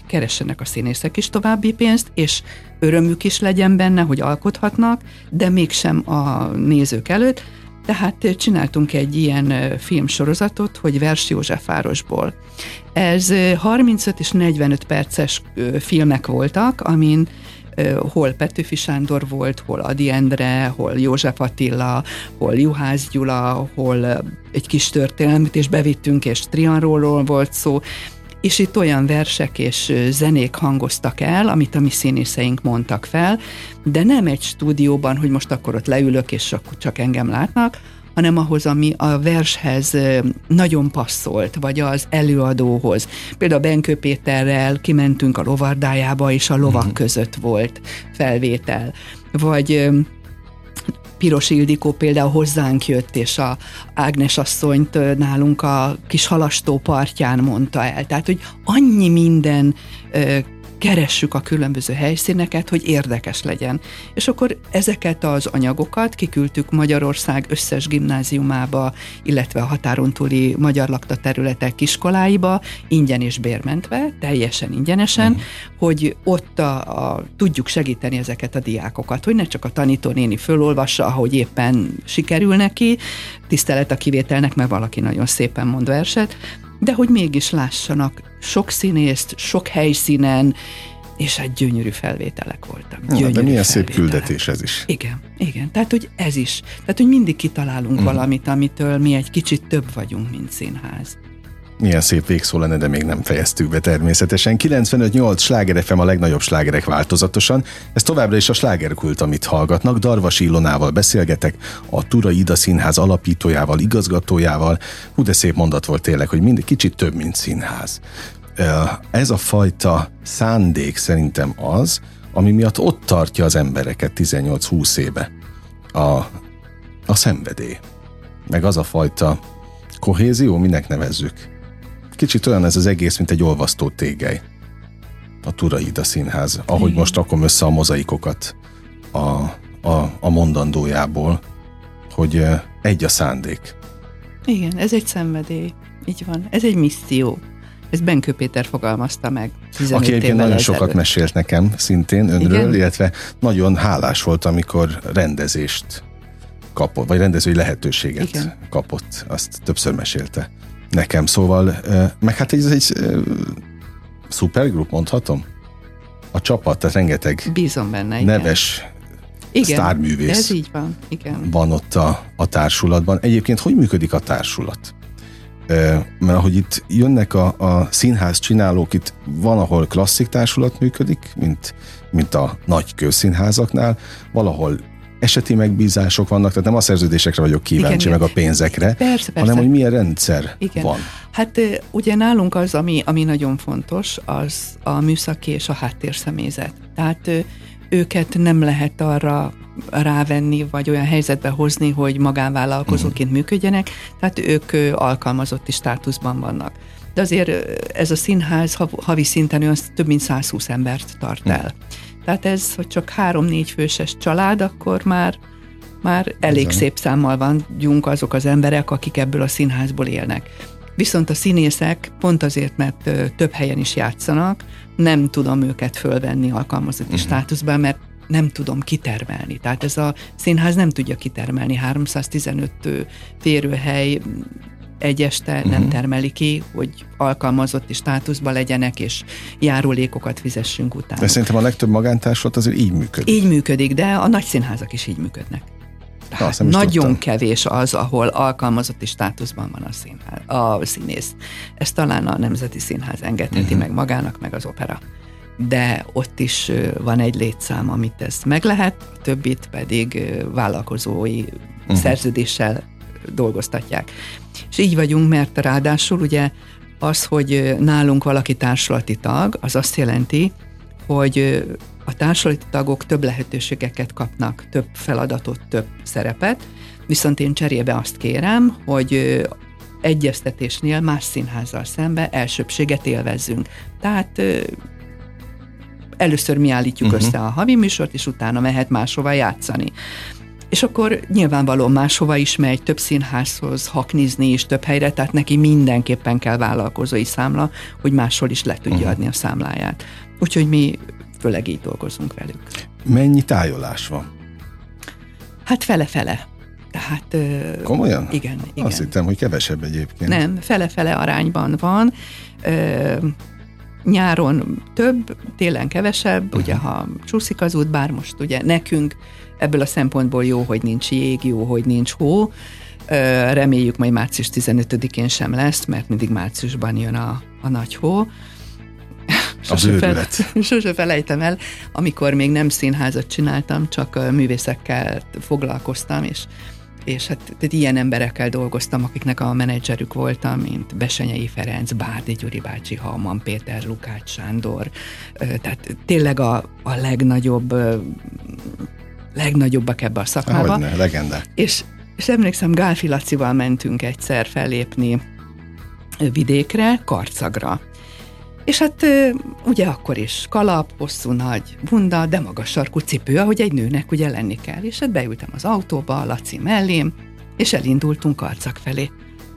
keressenek a színészek is további pénzt, és örömük is legyen benne, hogy alkothatnak, de mégsem a nézők előtt. Tehát csináltunk egy ilyen filmsorozatot, hogy Vers Józsefvárosból. Ez 35 és 45 perces filmek voltak, amin hol Petőfi Sándor volt, hol Ady Endre, hol József Attila, hol Juhász Gyula, hol egy kis történelmet is bevittünk, és Trianról volt szó, és itt olyan versek és zenék hangoztak el, amit a mi színészeink mondtak fel, de nem egy stúdióban, hogy most akkor ott leülök, és akkor csak engem látnak, hanem ahhoz, ami a vershez nagyon passzolt, vagy az előadóhoz. Például Benkő Péterrel kimentünk a lovardájába, és a lovak között volt felvétel. Vagy Piros Ildikó például hozzánk jött, és a Ágnes asszonyt nálunk a kis halastó partján mondta el. Tehát, hogy annyi minden keressük a különböző helyszíneket, hogy érdekes legyen. És akkor ezeket az anyagokat kiküldtük Magyarország összes gimnáziumába, illetve a határon túli magyar lakta területek iskoláiba, ingyen és bérmentve, teljesen ingyenesen, hogy ott tudjuk segíteni ezeket a diákokat, hogy ne csak a tanítónéni fölolvassa, ahogy éppen sikerül neki, tisztelet a kivételnek, mert valaki nagyon szépen mond verset, de hogy mégis lássanak sok színészt, sok helyszínen, és hát gyönyörű felvételek voltak. De milyen szép küldetés ez is. Igen. Tehát, hogy ez is. Tehát, hogy mindig kitalálunk valamit, amitől mi egy kicsit több vagyunk, mint színház. Milyen szép végszó lenne, de még nem fejeztük be természetesen. 95.8 Sláger FM, a legnagyobb slágerek változatosan. Ez továbbra is a slágerkult, amit hallgatnak. Darvasi Ilonával beszélgetek, a Turay Ida Színház alapítójával, igazgatójával. Hú, de szép mondat volt tényleg, hogy mindig kicsit több, mint színház. Ez a fajta szándék szerintem az, ami miatt ott tartja az embereket 18-20 éve. A szenvedély. Meg az a fajta kohézió, minek nevezzük. Kicsit olyan ez az egész, mint egy olvasztó tégely. A Turay Ida Színház, ahogy most rakom össze a mozaikokat a mondandójából, hogy egy a szándék. Igen, ez egy szenvedély. Így van. Ez egy misszió. Ez Benkő Péter fogalmazta meg. Aki egyébként nagyon sokat mesélt nekem szintén önről, igen? Illetve nagyon hálás volt, amikor rendezést kapott, vagy rendezői lehetőséget igen. kapott. Azt többször mesélte nekem. Szóval, meg hát ez egy szupergrup, mondhatom? A csapat, tehát rengeteg bízom benne, igen. neves igen, sztárművész ez így van. Igen. van ott a társulatban. Egyébként hogy működik a társulat? Mert ahogy itt jönnek a színház csinálók, itt van, ahol klasszik társulat működik, mint a nagy közszínházaknál, valahol eseti megbízások vannak, tehát nem a szerződésekre vagyok kíváncsi, igen, meg a pénzekre, persze, hanem hogy milyen rendszer igen. van. Hát ugye nálunk az, ami nagyon fontos, az a műszaki és a háttérszemélyzet. Tehát őket nem lehet arra rávenni, vagy olyan helyzetbe hozni, hogy magánvállalkozóként működjenek, tehát ők alkalmazotti státuszban vannak. De azért ez a színház havi szinten olyan több mint 120 embert tart el. Tehát ez, hogy csak 3-4 főses család, akkor már elég Bizony. Szép számmal vagyunk azok az emberek, akik ebből a színházból élnek. Viszont a színészek pont azért, mert több helyen is játszanak, nem tudom őket fölvenni alkalmazotti státuszban, mert nem tudom kitermelni. Tehát ez a színház nem tudja kitermelni. 315 férőhely egy este nem termeli ki, hogy alkalmazotti státuszban legyenek, és járulékokat fizessünk utána. De szerintem a legtöbb magántársulat azért így működik. Így működik, de a nagy színházak is így működnek. Hát nagyon kevés az, ahol alkalmazotti státuszban van a színész. Ez talán a Nemzeti Színház engedheti meg magának, meg az opera. De ott is van egy létszám, amit ezt meg lehet, a többit pedig vállalkozói szerződéssel dolgoztatják. És így vagyunk, mert ráadásul ugye az, hogy nálunk valaki társulati tag, az azt jelenti, hogy a társulati tagok több lehetőségeket kapnak, több feladatot, több szerepet, viszont én cserébe azt kérem, hogy egyeztetésnél más színházzal szembe elsőbséget élvezzünk. Tehát először mi állítjuk össze a havi műsort, és utána mehet máshova játszani. És akkor nyilvánvalóan máshova is megy, több színházhoz haknizni is több helyre, tehát neki mindenképpen kell vállalkozói számla, hogy máshol is le tudja adni a számláját. Úgyhogy mi főleg így dolgozunk velük. Mennyi tájolás van? Hát fele-fele. Tehát, komolyan? Igen, igen. Azt hittem, hogy kevesebb egyébként. Nem, fele-fele arányban van. Nyáron több, télen kevesebb, ugye ha csúszik az út, bár most ugye nekünk ebből a szempontból jó, hogy nincs jég, jó, hogy nincs hó. Reméljük majd március 15-én sem lesz, mert mindig márciusban jön a nagy hó. Sose felejtem el, amikor még nem színházat csináltam, csak művészekkel foglalkoztam, és hát ilyen emberekkel dolgoztam, akiknek a menedzserük voltam, mint Besenyei Ferenc, Bárdi Gyuri bácsi, Halman Péter, Lukács Sándor, tehát tényleg a legnagyobbak ebbe a szakmába. Hogyne, legenda. És emlékszem, Gálfi Lacival mentünk egyszer fellépni vidékre, Karcagra. És hát ugye akkor is kalap, hosszú nagy bunda, de magas sarkú cipő, ahogy egy nőnek ugye lenni kell. És hát beültem az autóba, a Laci mellém, és elindultunk Karcag felé.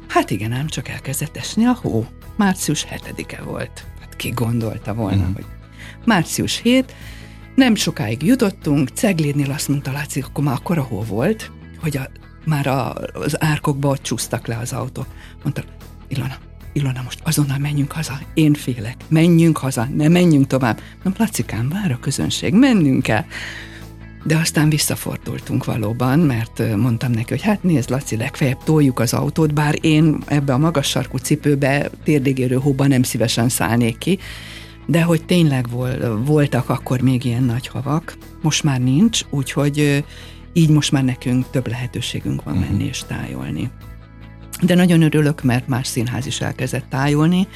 Hát igen, ám csak elkezdett esni a hó. Március 7-e volt. Hát ki gondolta volna, hogy március 7. Nem sokáig jutottunk, Ceglédnél azt mondta Laci, akkor már akkora hó volt, hogy az árkokba ott csúsztak le az autók. Mondta, Ilona, most azonnal menjünk haza. Én félek. Menjünk haza, ne menjünk tovább. Na, Lacikám, vár a közönség, mennünk kell. De aztán visszafordultunk valóban, mert mondtam neki, hogy hát nézd, Laci, legfeljebb toljuk az autót, bár én ebbe a magas sarkú cipőbe, térdigérő hóba nem szívesen szállnék ki, de hogy tényleg voltak akkor még ilyen nagy havak, most már nincs, úgyhogy így most már nekünk több lehetőségünk van menni és tájolni. De nagyon örülök, mert más színház is elkezdett tájolni.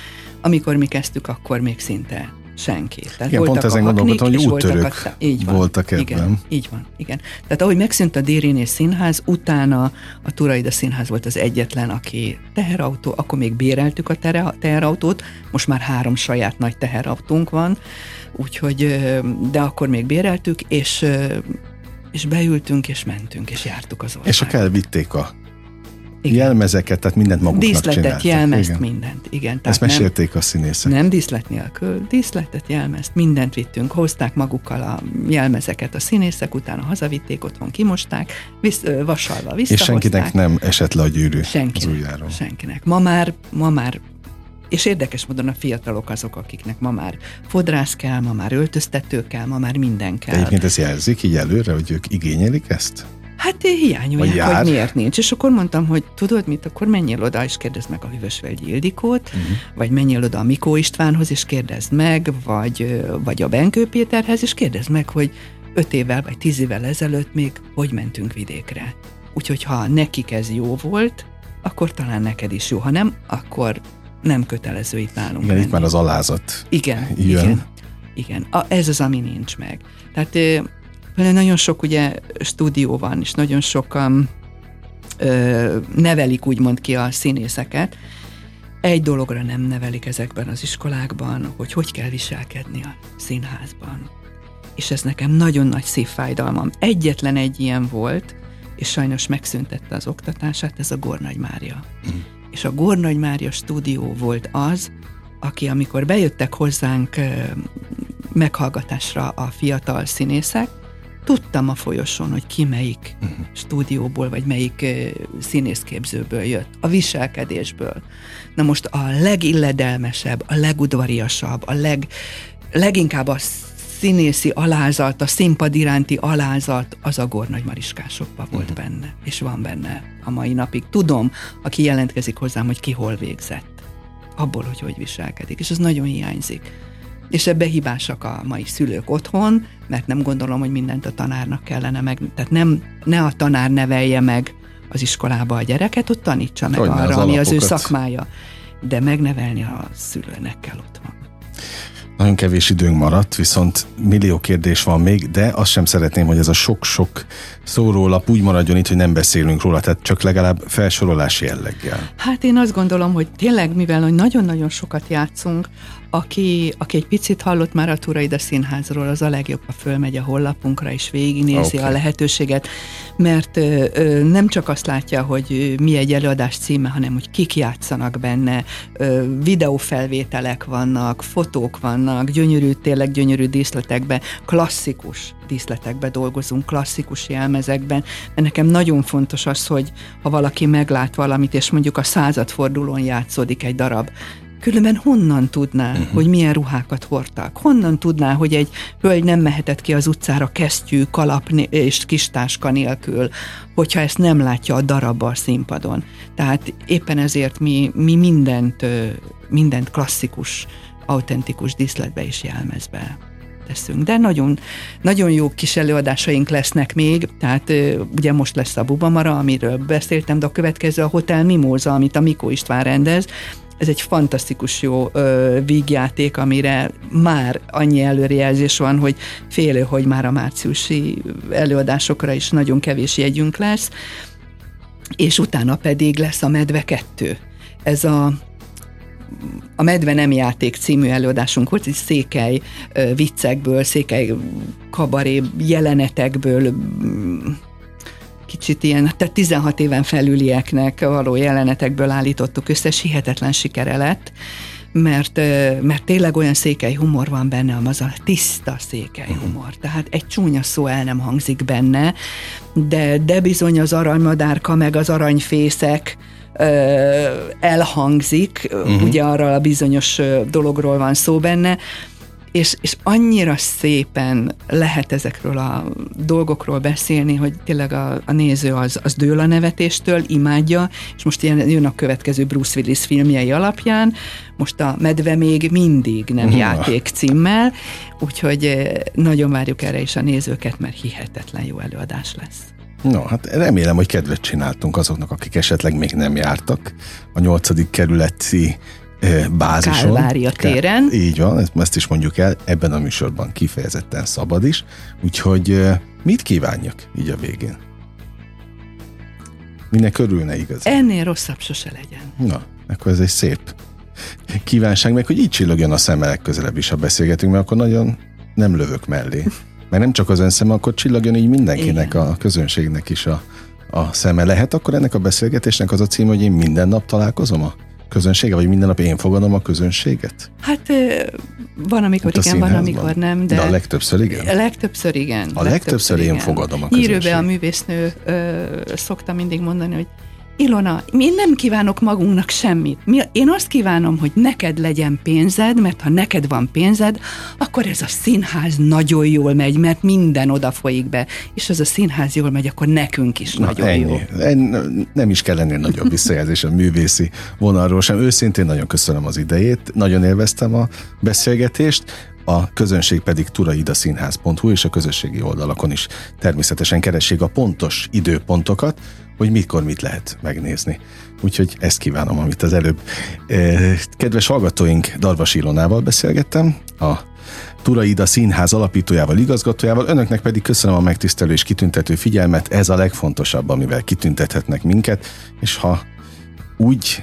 Amikor mi kezdtük, akkor még szinte senki. Tehát igen, pont ezen gondolkodtam, hogy úttörők voltak ebben. Igen, így van, igen. Tehát ahogy megszűnt a Dérinés Színház, utána a Turay Ida Színház volt az egyetlen, aki teherautó, akkor még béreltük a teherautót, most már 3 saját nagy teherautónk van, úgyhogy, de akkor még béreltük, és beültünk, és mentünk, és jártuk az országot. És vitték a Igen. Jelmezeket, tehát mindent maguknak díszletet, csináltak. Díszletet, jelmezt, igen. Mindent. Igen, ezt mesélték a színészek. Nem díszlet nélkül, díszletet, jelmezt, mindent vittünk, hozták magukkal a jelmezeket a színészek, utána hazavitték, otthon kimosták, vasalva visszahozták. És senkinek nem esett le a gyűrű az ujjáról. Senkinek. Ma már és érdekes módon a fiatalok azok, akiknek ma már fodrász kell, ma már öltöztető kell, ma már minden kell. De egyébként ez jelzik így előre, hogy ők igényelik ezt? Hát hiányolják, hogy miért nincs. És akkor mondtam, hogy tudod mit, akkor menjél oda, és kérdezd meg a Hűvösvölgyi Ildikót, vagy menjél oda a Mikó Istvánhoz, és kérdezd meg, vagy a Benkő Péterhez, és kérdezd meg, hogy 5 évvel vagy 10 évvel ezelőtt még hogy mentünk vidékre. Úgyhogy ha nekik ez jó volt, akkor talán neked is jó, ha nem, akkor nem kötelező itt nálunk. Igen, itt már az alázat igen. Ez az, ami nincs meg. Tehát nagyon sok ugye stúdió van, és nagyon sokan nevelik úgymond ki a színészeket. Egy dologra nem nevelik ezekben az iskolákban, hogy kell viselkedni a színházban. És ez nekem nagyon nagy szívfájdalmam. Egyetlen egy ilyen volt, és sajnos megszüntette az oktatását, ez a Gór Nagy Mária. És a Gór Nagy Mária stúdió volt az, aki amikor bejöttek hozzánk meghallgatásra a fiatal színészek, tudtam a folyosón, hogy ki melyik stúdióból, vagy melyik színészképzőből jött, a viselkedésből. Na most a legilledelmesebb, a legudvariasabb, a leginkább a színészi alázat, a színpad iránti alázat, az a Gór Nagy Mariskásokban volt benne, és van benne a mai napig. Tudom, aki jelentkezik hozzám, hogy ki hol végzett, abból, hogy hogy viselkedik, és ez nagyon hiányzik. És ebbe hibásak a mai szülők otthon, mert nem gondolom, hogy mindent a tanárnak kellene meg, tehát ne a tanár nevelje meg az iskolába a gyereket, ott tanítsa meg arra, ami az ő szakmája, de megnevelni a szülőnek kell otthon. Nagyon kevés időnk maradt, viszont millió kérdés van még, de azt sem szeretném, hogy ez a sok-sok szórólap úgy maradjon itt, hogy nem beszélünk róla, tehát csak legalább felsorolás jelleggel. Hát én azt gondolom, hogy tényleg, mivel hogy nagyon-nagyon sokat játszunk, aki egy picit hallott már a Turay Ida Színházról, az a legjobb, ha fölmegy a honlapunkra és végignézi a lehetőséget, mert nem csak azt látja, hogy mi egy előadás címe, hanem hogy kik játszanak benne, videófelvételek vannak, fotók vannak, gyönyörű, tényleg gyönyörű díszletekben, klasszikus díszletekben dolgozunk, klasszikus jelmezekben. Nekem nagyon fontos az, hogy ha valaki meglát valamit, és mondjuk a századfordulón játszódik egy darab, különben honnan tudná, hogy milyen ruhákat hordtak? Honnan tudná, hogy egy hölgy nem mehetett ki az utcára kesztyű, kalap és kistáska nélkül, hogyha ezt nem látja a darabba a színpadon? Tehát éppen ezért mi mindent klasszikus, autentikus díszletbe és jelmezbe teszünk. De nagyon, nagyon jó kis előadásaink lesznek még, tehát ugye most lesz a Bubamara, amiről beszéltem, de a következő a Hotel Mimóza, amit a Mikó István rendez. Ez egy fantasztikus jó vígjáték, amire már annyi előrejelzés van, hogy félő, hogy már a márciusi előadásokra is nagyon kevés jegyünk lesz, és utána pedig lesz a Medve 2. Ez a Medve nem játék című előadásunk volt, Székely viccekből, Székely kabaré jelenetekből, kicsit ilyen, tehát 16 éven felülieknek való jelenetekből állítottuk össze, és hihetetlen sikere lett, mert tényleg olyan székely humor van benne, az a tiszta székely humor. Tehát egy csúnya szó el nem hangzik benne, de bizony az aranymadárka meg az aranyfészek elhangzik, ugye arra a bizonyos dologról van szó benne, és annyira szépen lehet ezekről a dolgokról beszélni, hogy tényleg a néző az dől a nevetéstől, imádja, és most jön a következő Bruce Willis filmjei alapján, most a Medve még mindig nem játék címmel, úgyhogy nagyon várjuk erre is a nézőket, mert hihetetlen jó előadás lesz. No, hát remélem, hogy kedvet csináltunk azoknak, akik esetleg még nem jártak a 8. kerületi bázison. Kálvária téren. Így van, ezt is mondjuk el, ebben a műsorban kifejezetten szabad is, úgyhogy mit kívánjak így a végén? Minek örülne igazán? Ennél rosszabb sose legyen. Na, akkor ez egy szép kívánság, meg hogy így csillogjon a szem legközelebb is, ha beszélgetünk, mert akkor nagyon nem lövök mellé. Mert nem csak az önszem, akkor csillogjon így mindenkinek, igen, a közönségnek is a a szeme. Lehet akkor ennek a beszélgetésnek az a cím, hogy én minden nap találkozom a közönséggel, vagy minden nap én fogadom a közönséget? Hát van, amikor hát igen, van, amikor nem. De a legtöbbször igen? A legtöbbször igen. Én fogadom a közönséget. Hírőbe a művésznő szokta mindig mondani, hogy Ilona, én nem kívánok magunknak semmit. Én azt kívánom, hogy neked legyen pénzed, mert ha neked van pénzed, akkor ez a színház nagyon jól megy, mert minden oda folyik be. És ez a színház jól megy, akkor nekünk is nagyon jó. Nem is kell ennél nagyobb visszajelzés a művészi vonalról sem. Őszintén nagyon köszönöm az idejét, nagyon élveztem a beszélgetést. A közönség pedig turaiidaszínház.hu és a közösségi oldalakon is természetesen keressék a pontos időpontokat, hogy mikor mit lehet megnézni. Úgyhogy ezt kívánom, amit az előbb. Kedves hallgatóink, Darvasi Ilonával beszélgettem, a Turay Ida Színház alapítójával, igazgatójával, önöknek pedig köszönöm a megtisztelő és kitüntető figyelmet, ez a legfontosabb, amivel kitüntethetnek minket, és ha úgy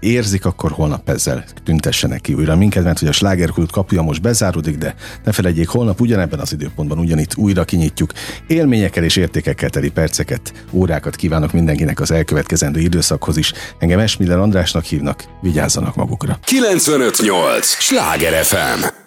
érzik, akkor holnap ezzel tüntessenek ki újra minket, mert hogy a slágerkult kapuja most bezáródik, de ne felejtjék, holnap ugyanebben az időpontban ugyanitt újra kinyitjuk. Élményekkel és értékekkel teli perceket, órákat kívánok mindenkinek az elkövetkezendő időszakhoz is. Engem Miller Andrásnak hívnak, vigyázzanak magukra. 95.8 Sláger FM.